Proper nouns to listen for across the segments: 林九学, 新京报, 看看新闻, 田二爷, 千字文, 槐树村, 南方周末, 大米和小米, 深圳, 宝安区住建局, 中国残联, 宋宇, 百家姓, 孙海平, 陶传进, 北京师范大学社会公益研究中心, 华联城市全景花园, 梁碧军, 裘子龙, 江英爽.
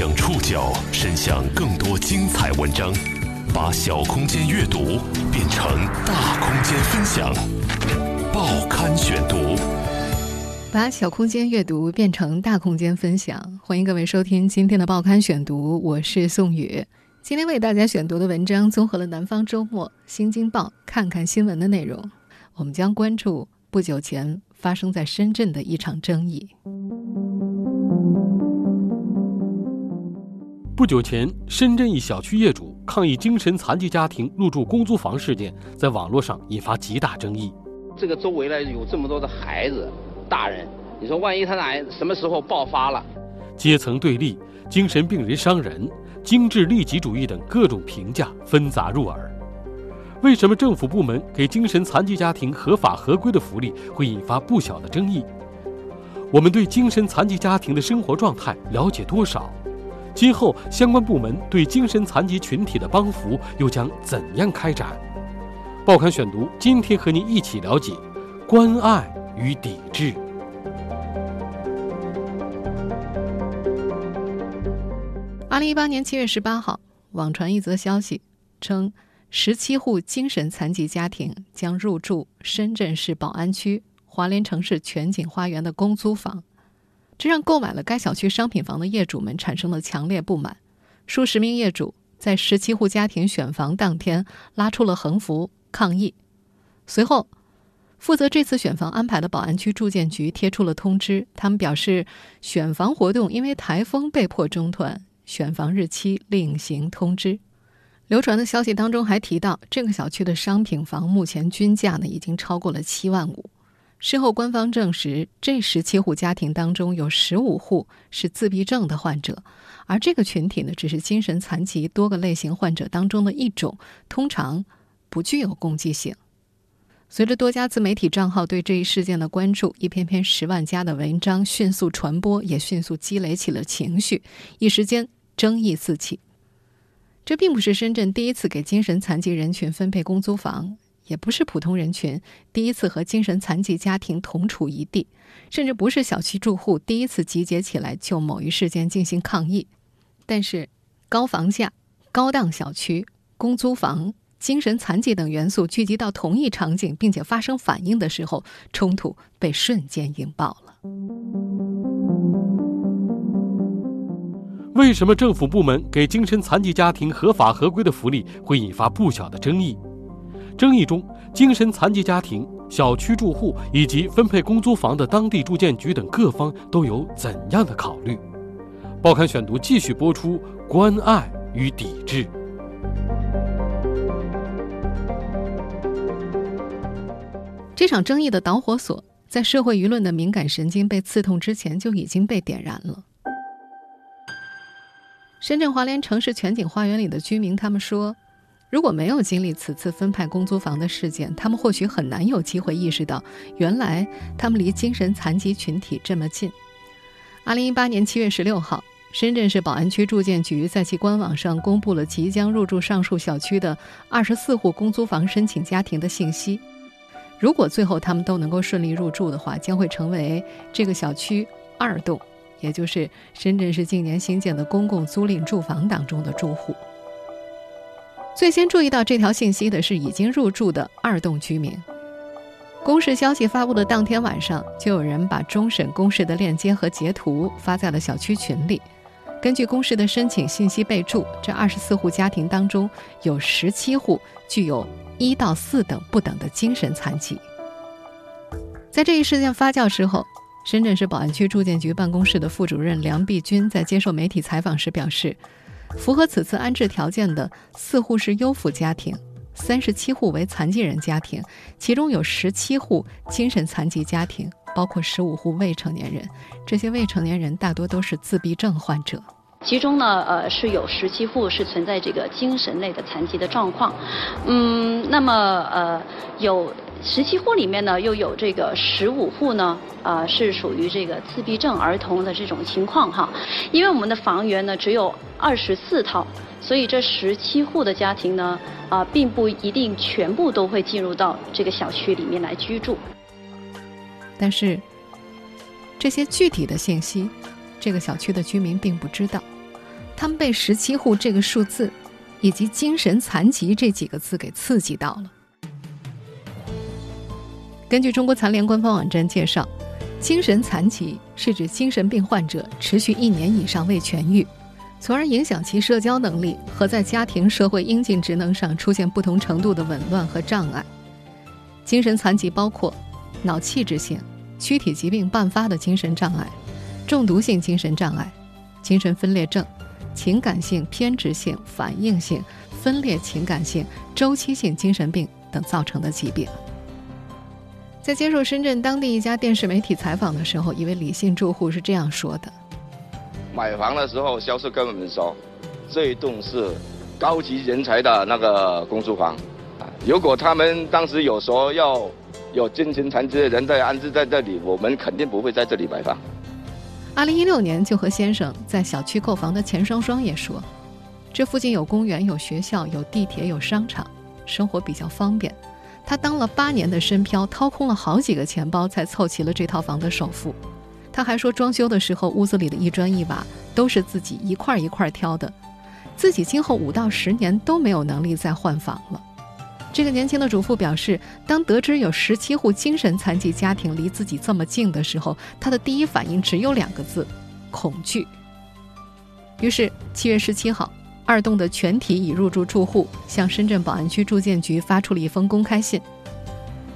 将触角伸向更多精彩文章，把小空间阅读变成大空间分享。报刊选读，把小空间阅读变成大空间分享。欢迎各位收听今天的报刊选读，我是宋宇。今天为大家选读的文章综合了南方周末、新京报、看看新闻的内容。我们将关注不久前发生在深圳的一场争议。不久前，深圳一小区业主抗议精神残疾家庭入住公租房事件在网络上引发极大争议。这个周围呢有这么多的孩子、大人，你说万一他哪什么时候爆发了？阶层对立、精神病人伤人、精致利己主义等各种评价纷杂入耳。为什么政府部门给精神残疾家庭合法合规的福利会引发不小的争议？我们对精神残疾家庭的生活状态了解多少？今后相关部门对精神残疾群体的帮扶又将怎样开展？报刊选读今天和您一起了解关爱与抵制。2018年7月18号，网传一则消息称，17户精神残疾家庭将入住深圳市宝安区华联城市全景花园的公租房。这让购买了该小区商品房的业主们产生了强烈不满，数十名业主在17户家庭选房当天拉出了横幅抗议。随后，负责这次选房安排的宝安区住建局贴出了通知，他们表示选房活动因为台风被迫中断，选房日期另行通知。流传的消息当中还提到，这个小区的商品房目前均价呢已经超过了7万5。事后官方证实，这17户家庭当中有15户是自闭症的患者，而这个群体呢，只是精神残疾多个类型患者当中的一种，通常不具有攻击性。随着多家自媒体账号对这一事件的关注，一篇篇10万加的文章迅速传播，也迅速积累起了情绪，一时间争议四起。这并不是深圳第一次给精神残疾人群分配公租房，也不是普通人群第一次和精神残疾家庭同处一地，甚至不是小区住户第一次集结起来就某一事件进行抗议。但是高房价、高档小区、公租房、精神残疾等元素聚集到同一场景并且发生反应的时候，冲突被瞬间引爆了。为什么政府部门给精神残疾家庭合法合规的福利会引发不小的争议？争议中，精神残疾家庭、小区住户以及分配公租房的当地住建局等各方都有怎样的考虑？报刊选读继续播出关爱与抵制。这场争议的导火索，在社会舆论的敏感神经被刺痛之前就已经被点燃了。深圳华联城市全景花园里的居民，他们说，如果没有经历此次分派公租房的事件，他们或许很难有机会意识到，原来他们离精神残疾群体这么近。2018年7月16号，深圳市宝安区住建局在其官网上公布了即将入住上述小区的24户公租房申请家庭的信息。如果最后他们都能够顺利入住的话，将会成为这个小区2栋，也就是深圳市近年新建的公共租赁住房当中的住户。最先注意到这条信息的是已经入住的2栋居民。公示消息发布的当天晚上，就有人把终审公示的链接和截图发在了小区群里。根据公示的申请信息备注，这24户家庭当中有17户具有1到4等不等的精神残疾。在这一事件发酵之后，深圳市宝安区住建局办公室的副主任梁碧军在接受媒体采访时表示，符合此次安置条件的4户是优抚家庭，37户为残疾人家庭，其中有17户精神残疾家庭，包括15户未成年人。这些未成年人大多都是自闭症患者。其中呢，是有17户是存在这个精神类的残疾的状况。那么有17户里面呢，又有这个15户呢，是属于这个自闭症儿童的这种情况哈。因为我们的房源呢只有24套，所以这17户的家庭呢，并不一定全部都会进入到这个小区里面来居住。但是，这些具体的信息，这个小区的居民并不知道。他们被17户这个数字以及精神残疾这几个字给刺激到了。根据中国残联官方网站介绍，精神残疾是指精神病患者持续1年以上未痊愈，从而影响其社交能力和在家庭、社会应尽职能上出现不同程度的紊乱和障碍。精神残疾包括脑器质性、躯体疾病伴发的精神障碍、中毒性精神障碍、精神分裂症、情感性、偏执性、反应性、分裂情感性、周期性精神病等造成的疾病。在接受深圳当地一家电视媒体采访的时候，一位李姓住户是这样说的：买房的时候，销售跟我们说，这一栋是高级人才的那个公租房，如果他们当时有说要有精神残疾的人在安置在这里，我们肯定不会在这里买房。2016年就和先生在小区购房的钱双双也说，这附近有公园、有学校、有地铁、有商场，生活比较方便。他当了8年的深漂，掏空了好几个钱包才凑齐了这套房的首付。他还说，装修的时候屋子里的一砖一瓦都是自己一块一块挑的，自己今后5到10年都没有能力再换房了。这个年轻的主妇表示，当得知有17户精神残疾家庭离自己这么近的时候，她的第一反应只有2个字：恐惧。于是7月17号，二栋的全体已入住住户向深圳宝安区住建局发出了一封公开信，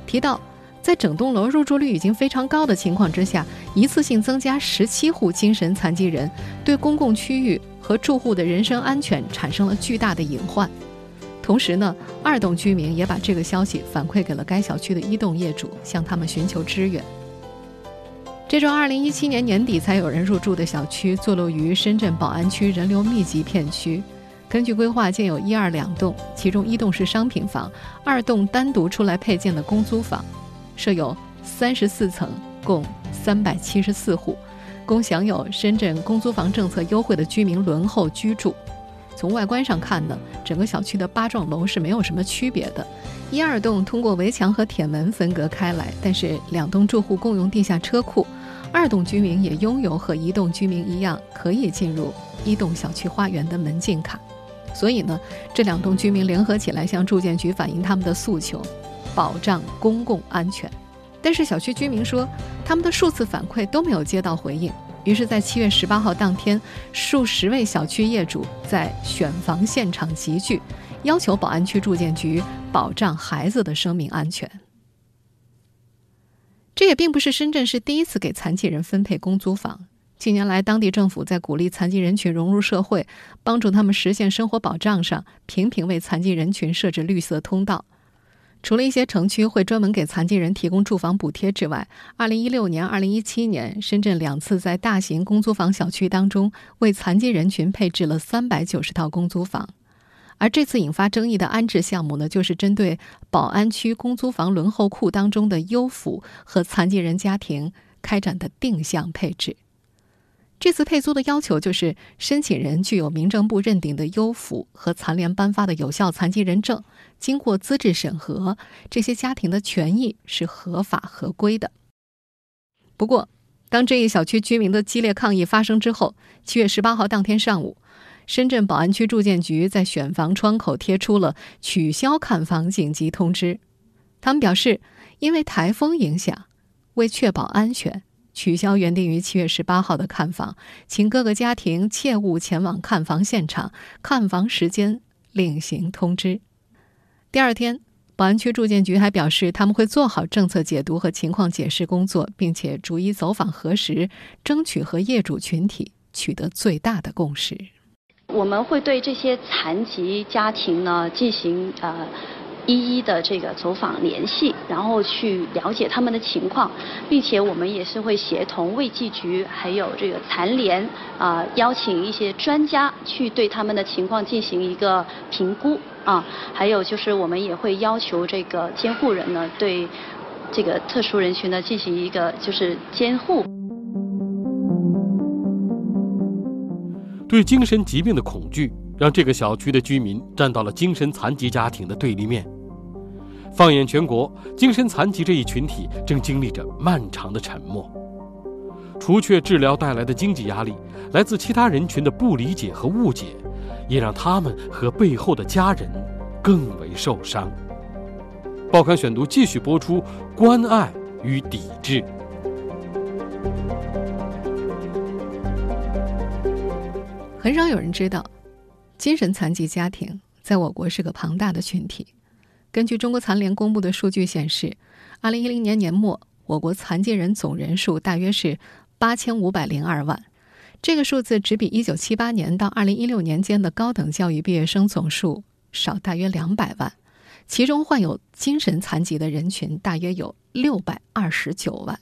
提到在整栋楼入住率已经非常高的情况之下，一次性增加17户精神残疾人，对公共区域和住户的人身安全产生了巨大的隐患。同时呢，二栋居民也把这个消息反馈给了该小区的1栋业主，向他们寻求支援。这幢2017年年底才有人入住的小区，坐落于深圳宝安区人流密集片区。根据规划，建有1、2、2栋，其中1栋是商品房，2栋单独出来配建的公租房，设有34层，共374户，供享有深圳公租房政策优惠的居民轮候居住。从外观上看呢，整个小区的8幢楼是没有什么区别的。1、2栋通过围墙和铁门分隔开来，但是2栋住户共用地下车库，2栋居民也拥有和1栋居民一样可以进入1栋小区花园的门禁卡。所以呢，这2栋居民联合起来向住建局反映他们的诉求，保障公共安全。但是小区居民说，他们的数次反馈都没有接到回应。于是在7月18号当天，数十位小区业主在选房现场集聚，要求宝安区住建局保障孩子的生命安全。这也并不是深圳市第一次给残疾人分配公租房。近年来，当地政府在鼓励残疾人群融入社会、帮助他们实现生活保障上，频频为残疾人群设置绿色通道。除了一些城区会专门给残疾人提供住房补贴之外，2016年、2017年，深圳2次在大型公租房小区当中为残疾人群配置了390套公租房。而这次引发争议的安置项目呢，就是针对宝安区公租房轮候库当中的优抚和残疾人家庭开展的定向配置。这次配租的要求就是，申请人具有民政部认定的优抚和残联颁发的有效残疾人证，经过资质审核，这些家庭的权益是合法合规的。不过，当这一小区居民的激烈抗议发生之后，7月18号当天上午，深圳宝安区住建局在选房窗口贴出了取消看房紧急通知。他们表示，因为台风影响，为确保安全，取消原定于7月18号的看房，请各个家庭切勿前往看房现场，看房时间另行通知。第二天，宝安区住建局还表示，他们会做好政策解读和情况解释工作，并且逐一走访核实，争取和业主群体取得最大的共识。我们会对这些残疾家庭呢进行一一的这个走访联系，然后去了解他们的情况，并且我们也是会协同卫计局还有这个残联邀请一些专家去对他们的情况进行一个评估啊，还有就是我们也会要求这个监护人呢对这个特殊人群呢进行一个就是监护。对精神疾病的恐惧让这个小区的居民站到了精神残疾家庭的对立面。放眼全国，精神残疾这一群体正经历着漫长的沉默。除却治疗带来的经济压力，来自其他人群的不理解和误解，也让他们和背后的家人更为受伤。报刊选读继续播出《关爱与抵制》。很少有人知道，精神残疾家庭在我国是个庞大的群体。根据中国残联公布的数据显示，2010年年末，我国残疾人总人数大约是8502万。这个数字只比1978年到2016年间的高等教育毕业生总数少大约200万，其中患有精神残疾的人群大约有629万。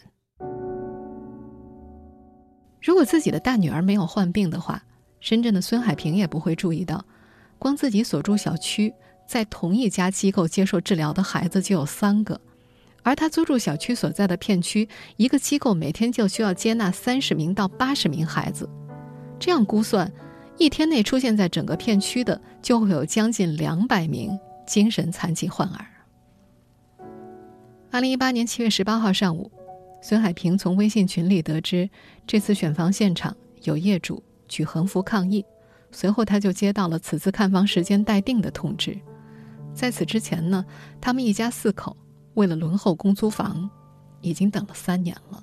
如果自己的大女儿没有患病的话，深圳的孙海平也不会注意到，光自己所住小区在同一家机构接受治疗的孩子就有3个，而他租住小区所在的片区，一个机构每天就需要接纳30名到80名孩子，这样估算，一天内出现在整个片区的就会有将近200名精神残疾患儿。2018年7月18号上午，孙海平从微信群里得知，这次选房现场有业主举横幅抗议，随后他就接到了此次看房时间待定的通知。在此之前呢，他们一家4口为了轮候公租房已经等了3年了。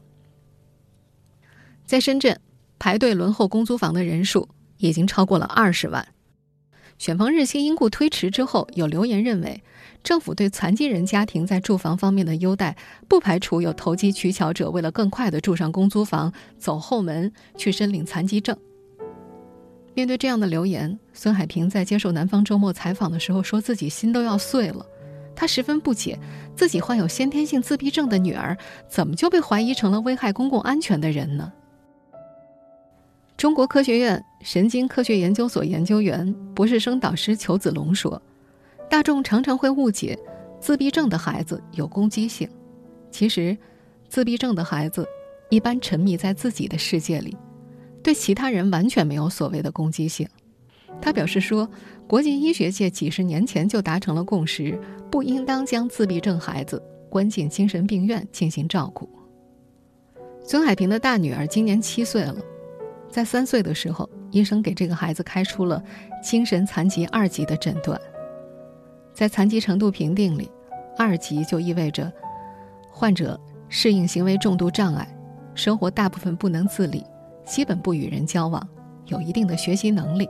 在深圳，排队轮候公租房的人数已经超过了20万。选房日期因故推迟之后，有留言认为，政府对残疾人家庭在住房方面的优待，不排除有投机取巧者为了更快地住上公租房，走后门去申领残疾证。面对这样的留言，孙海平在接受南方周末采访的时候说，自己心都要碎了。他十分不解，自己患有先天性自闭症的女儿怎么就被怀疑成了危害公共安全的人呢？中国科学院神经科学研究所研究员、博士生导师裘子龙说，大众常常会误解自闭症的孩子有攻击性，其实自闭症的孩子一般沉迷在自己的世界里，对其他人完全没有所谓的攻击性。他表示说，国际医学界几十年前就达成了共识，不应当将自闭症孩子关进精神病院进行照顾。孙海平的大女儿今年7岁了，在3岁的时候，医生给这个孩子开出了精神残疾2级的诊断。在残疾程度评定里，2级就意味着患者适应行为重度障碍，生活大部分不能自理，基本不与人交往，有一定的学习能力，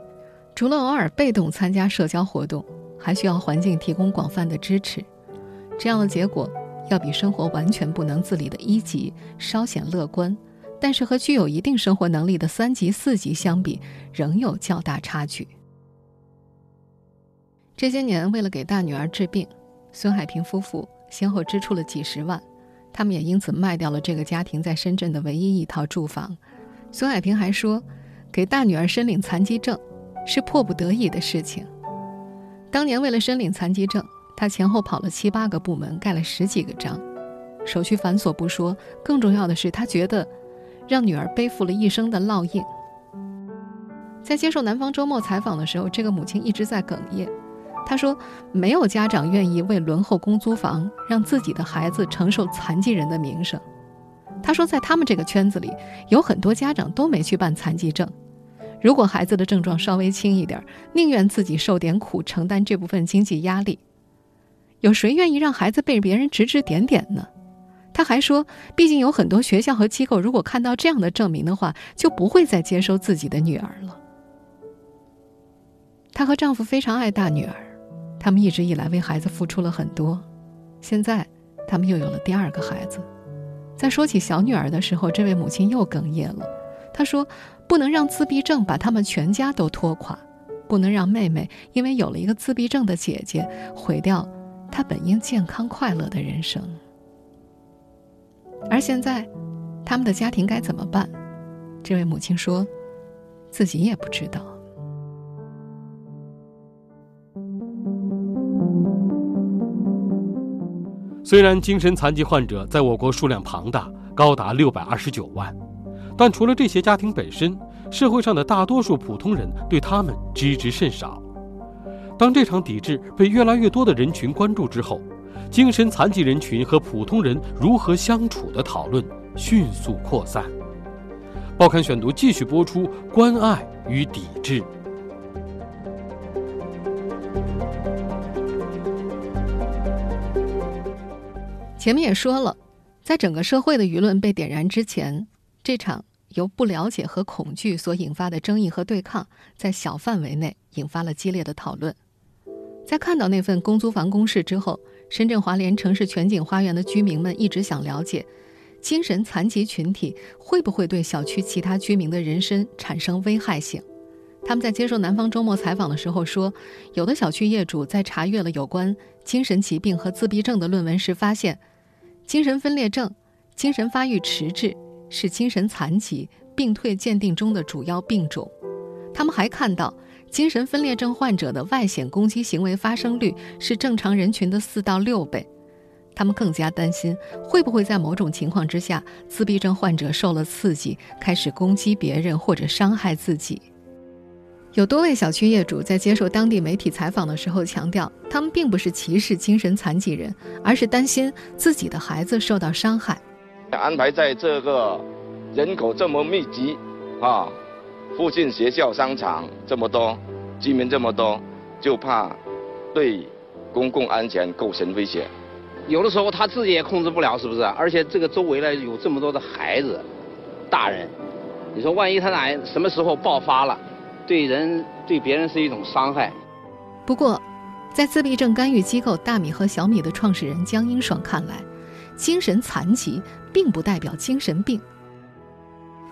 除了偶尔被动参加社交活动，还需要环境提供广泛的支持。这样的结果要比生活完全不能自理的1级稍显乐观，但是和具有一定生活能力的3级、4级相比，仍有较大差距。这些年，为了给大女儿治病，孙海平夫妇先后支出了几十万，他们也因此卖掉了这个家庭在深圳的唯一一套住房。孙海平还说，给大女儿申领残疾证是迫不得已的事情。当年为了申领残疾证，他前后跑了7、8个部门，盖了10几个章，手续繁琐不说，更重要的是，他觉得让女儿背负了一生的烙印。在接受南方周末采访的时候，这个母亲一直在哽咽。她说，没有家长愿意为轮候公租房让自己的孩子承受残疾人的名声。她说，在他们这个圈子里，有很多家长都没去办残疾证，如果孩子的症状稍微轻一点，宁愿自己受点苦，承担这部分经济压力。有谁愿意让孩子被别人指指点点呢？他还说，毕竟有很多学校和机构，如果看到这样的证明的话，就不会再接收自己的女儿了。她和丈夫非常爱大女儿，他们一直以来为孩子付出了很多。现在，他们又有了第2个孩子。在说起小女儿的时候，这位母亲又哽咽了。她说，不能让自闭症把他们全家都拖垮，不能让妹妹因为有了一个自闭症的姐姐，毁掉她本应健康快乐的人生。而现在，他们的家庭该怎么办？这位母亲说，自己也不知道。虽然精神残疾患者在我国数量庞大，高达629万，但除了这些家庭本身，社会上的大多数普通人对他们知之甚少。当这场抵制被越来越多的人群关注之后，精神残疾人群和普通人如何相处的讨论迅速扩散。报刊选读继续播出《关爱与抵制》。前面也说了，在整个社会的舆论被点燃之前，这场由不了解和恐惧所引发的争议和对抗，在小范围内引发了激烈的讨论。在看到那份公租房公示之后，深圳华联城市全景花园的居民们一直想了解，精神残疾群体会不会对小区其他居民的人身产生危害性。他们在接受南方周末采访的时候说，有的小区业主在查阅了有关精神疾病和自闭症的论文时发现，精神分裂症、精神发育迟滞是精神残疾病退鉴定中的主要病种。他们还看到，精神分裂症患者的外显攻击行为发生率是正常人群的4到6倍。他们更加担心，会不会在某种情况之下，自闭症患者受了刺激，开始攻击别人或者伤害自己。有多位小区业主在接受当地媒体采访的时候强调，他们并不是歧视精神残疾人，而是担心自己的孩子受到伤害。安排在这个人口这么密集啊，附近学校、商场这么多，居民这么多，就怕对公共安全构成威胁。有的时候他自己也控制不了，是不是？而且这个周围呢有这么多的孩子、大人，你说万一他哪什么时候爆发了？对别人是一种伤害。不过，在自闭症干预机构大米和小米的创始人江英爽看来，精神残疾并不代表精神病。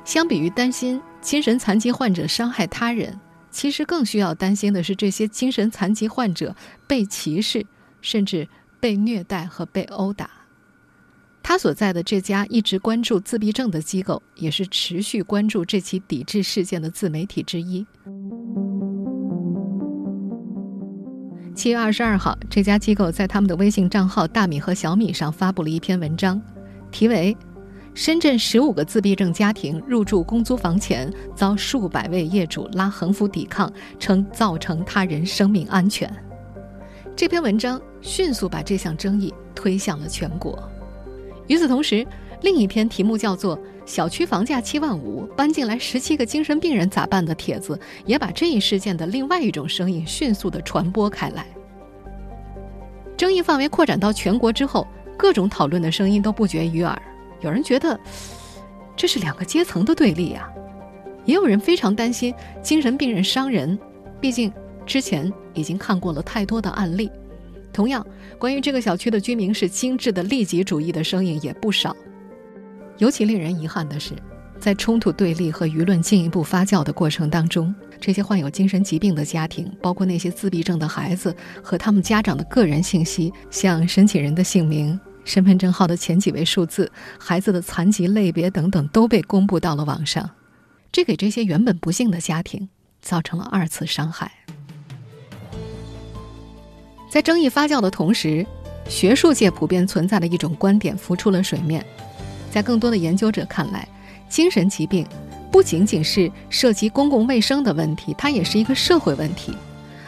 相比于担心精神残疾患者伤害他人，其实更需要担心的是这些精神残疾患者被歧视，甚至被虐待和被殴打。他所在的这家一直关注自闭症的机构，也是持续关注这起抵制事件的自媒体之一。7月22号，这家机构在他们的微信账号大米和小米上发布了一篇文章，题为《深圳15个自闭症家庭入住公租房前遭数百位业主拉横幅抵抗，称造成他人生命安全》。这篇文章迅速把这项争议推向了全国。与此同时，另一篇题目叫做《小区房价7万5，搬进来17个精神病人咋办》的帖子，也把这一事件的另外一种声音迅速地传播开来。争议范围扩展到全国之后，各种讨论的声音都不绝于耳。有人觉得这是2个阶层的对立啊，也有人非常担心精神病人伤人，毕竟之前已经看过了太多的案例。同样，关于这个小区的居民是精致的利己主义的声音也不少。尤其令人遗憾的是，在冲突对立和舆论进一步发酵的过程当中，这些患有精神疾病的家庭，包括那些自闭症的孩子和他们家长的个人信息，像申请人的姓名、身份证号的前几位数字、孩子的残疾类别等等，都被公布到了网上。这给这些原本不幸的家庭造成了2次伤害。在争议发酵的同时，学术界普遍存在的一种观点浮出了水面。在更多的研究者看来，精神疾病不仅仅是涉及公共卫生的问题，它也是一个社会问题。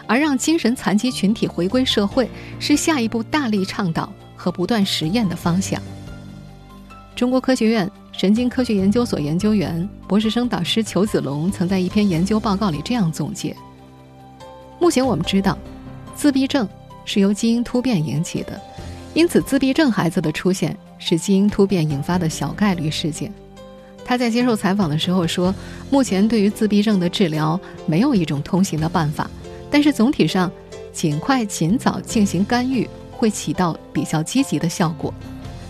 而让精神残疾群体回归社会，是下一步大力倡导和不断实验的方向。中国科学院神经科学研究所研究员、博士生导师裘子龙曾在一篇研究报告里这样总结：目前我们知道，自闭症是由基因突变引起的，因此自闭症孩子的出现是基因突变引发的小概率事件。他在接受采访的时候说，目前对于自闭症的治疗没有一种通行的办法，但是总体上尽快尽早进行干预会起到比较积极的效果。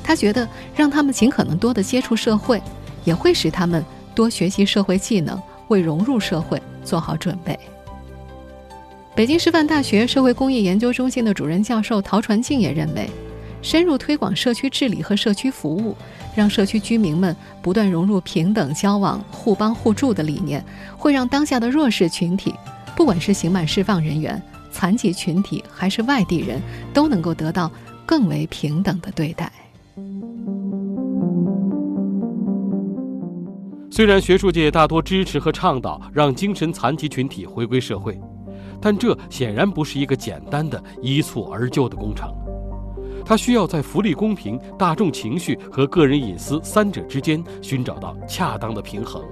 他觉得让他们尽可能多的接触社会，也会使他们多学习社会技能，为融入社会做好准备。北京师范大学社会公益研究中心的主任教授陶传进也认为，深入推广社区治理和社区服务，让社区居民们不断融入平等交往、互帮互助的理念，会让当下的弱势群体，不管是刑满释放人员、残疾群体还是外地人，都能够得到更为平等的对待。虽然学术界大多支持和倡导让精神残疾群体回归社会，但这显然不是一个简单的一蹴而就的工程，它需要在福利公平、大众情绪和个人隐私3者之间寻找到恰当的平衡。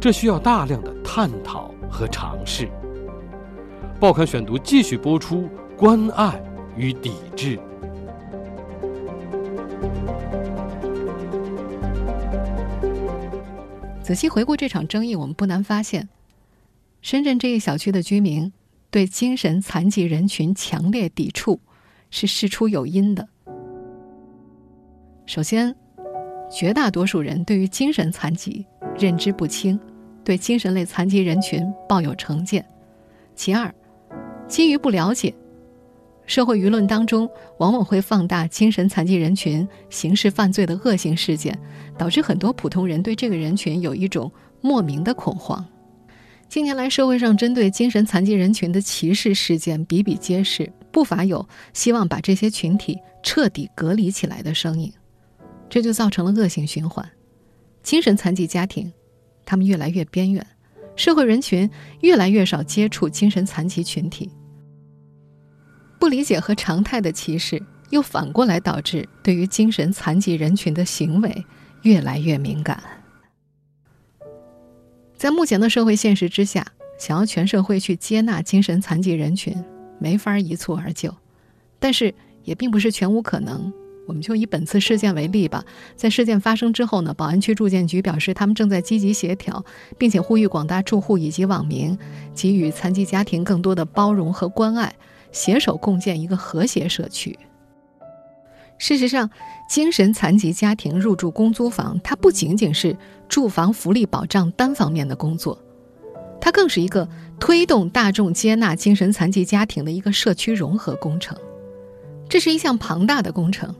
这需要大量的探讨和尝试。报刊选读继续播出《关爱与抵制》。仔细回顾这场争议，我们不难发现，深圳这一小区的居民对精神残疾人群强烈抵触，是事出有因的。首先，绝大多数人对于精神残疾认知不清，对精神类残疾人群抱有成见。其二，基于不了解，社会舆论当中往往会放大精神残疾人群刑事犯罪的恶性事件，导致很多普通人对这个人群有一种莫名的恐慌。近年来，社会上针对精神残疾人群的歧视事件比比皆是，不乏有希望把这些群体彻底隔离起来的声音，这就造成了恶性循环。精神残疾家庭，他们越来越边缘，社会人群越来越少接触精神残疾群体。不理解和常态的歧视又反过来导致对于精神残疾人群的行为越来越敏感。在目前的社会现实之下，想要全社会去接纳精神残疾人群没法一蹴而就，但是也并不是全无可能。我们就以本次事件为例吧。在事件发生之后呢，宝安区住建局表示，他们正在积极协调，并且呼吁广大住户以及网民给予残疾家庭更多的包容和关爱，携手共建一个和谐社区。事实上，精神残疾家庭入住公租房，它不仅仅是住房福利保障单方面的工作，它更是一个推动大众接纳精神残疾家庭的一个社区融合工程。这是一项庞大的工程。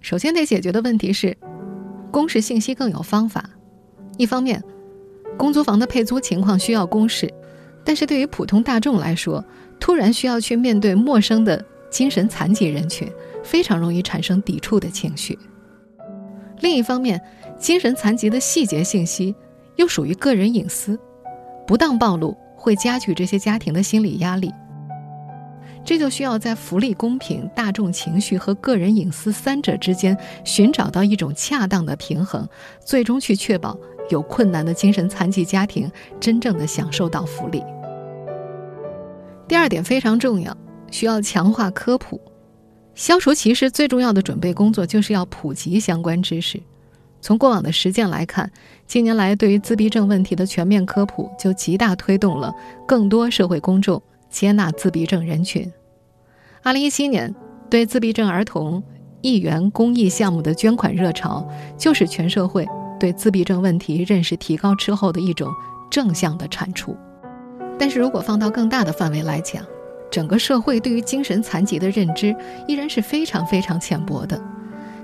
首先得解决的问题是，公示信息更有方法。一方面，公租房的配租情况需要公示，但是对于普通大众来说，突然需要去面对陌生的精神残疾人群，非常容易产生抵触的情绪。另一方面，精神残疾的细节信息又属于个人隐私，不当暴露会加剧这些家庭的心理压力。这就需要在福利公平、大众情绪和个人隐私三者之间寻找到一种恰当的平衡，最终去确保有困难的精神残疾家庭真正的享受到福利。第二点非常重要，需要强化科普。消除歧视最重要的准备工作就是要普及相关知识。从过往的实践来看，近年来对于自闭症问题的全面科普就极大推动了更多社会公众接纳自闭症人群。2017年对自闭症儿童1亿元公益项目的捐款热潮，就是全社会对自闭症问题认识提高之后的一种正向的产出。但是如果放到更大的范围来讲，整个社会对于精神残疾的认知依然是非常非常浅薄的。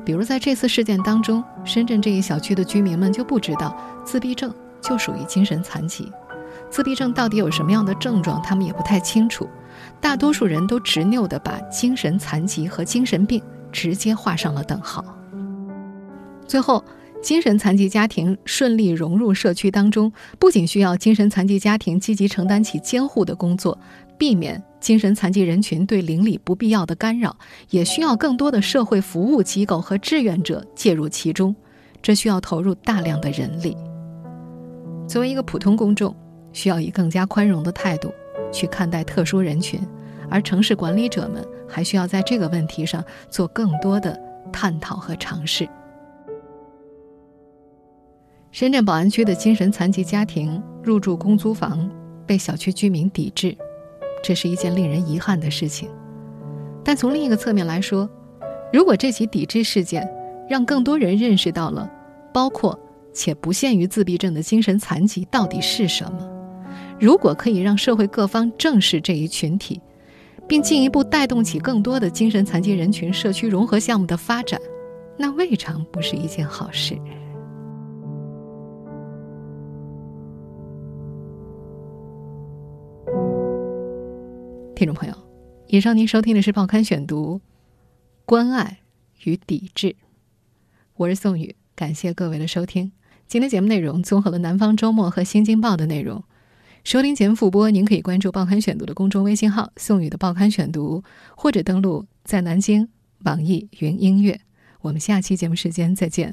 比如在这次事件当中，深圳这一小区的居民们就不知道自闭症就属于精神残疾，自闭症到底有什么样的症状他们也不太清楚。大多数人都执拗地把精神残疾和精神病直接画上了等号。最后，精神残疾家庭顺利融入社区当中，不仅需要精神残疾家庭积极承担起监护的工作，避免精神残疾人群对邻里不必要的干扰，也需要更多的社会服务机构和志愿者介入其中，这需要投入大量的人力。作为一个普通公众，需要以更加宽容的态度去看待特殊人群，而城市管理者们还需要在这个问题上做更多的探讨和尝试。深圳宝安区的精神残疾家庭入住公租房被小区居民抵制，这是一件令人遗憾的事情。但从另一个侧面来说，如果这起抵制事件让更多人认识到了包括且不限于自闭症的精神残疾到底是什么，如果可以让社会各方正视这一群体，并进一步带动起更多的精神残疾人群社区融合项目的发展，那未尝不是一件好事。听众朋友，以上您收听的是《报刊选读》《关爱与抵制》，我是宋宇，感谢各位的收听。今天节目内容综合了《南方周末》和《新京报》的内容。收听前复播，您可以关注《报刊选读》的公众微信号“宋宇的报刊选读”，或者登录在南京网易云音乐。我们下期节目时间再见。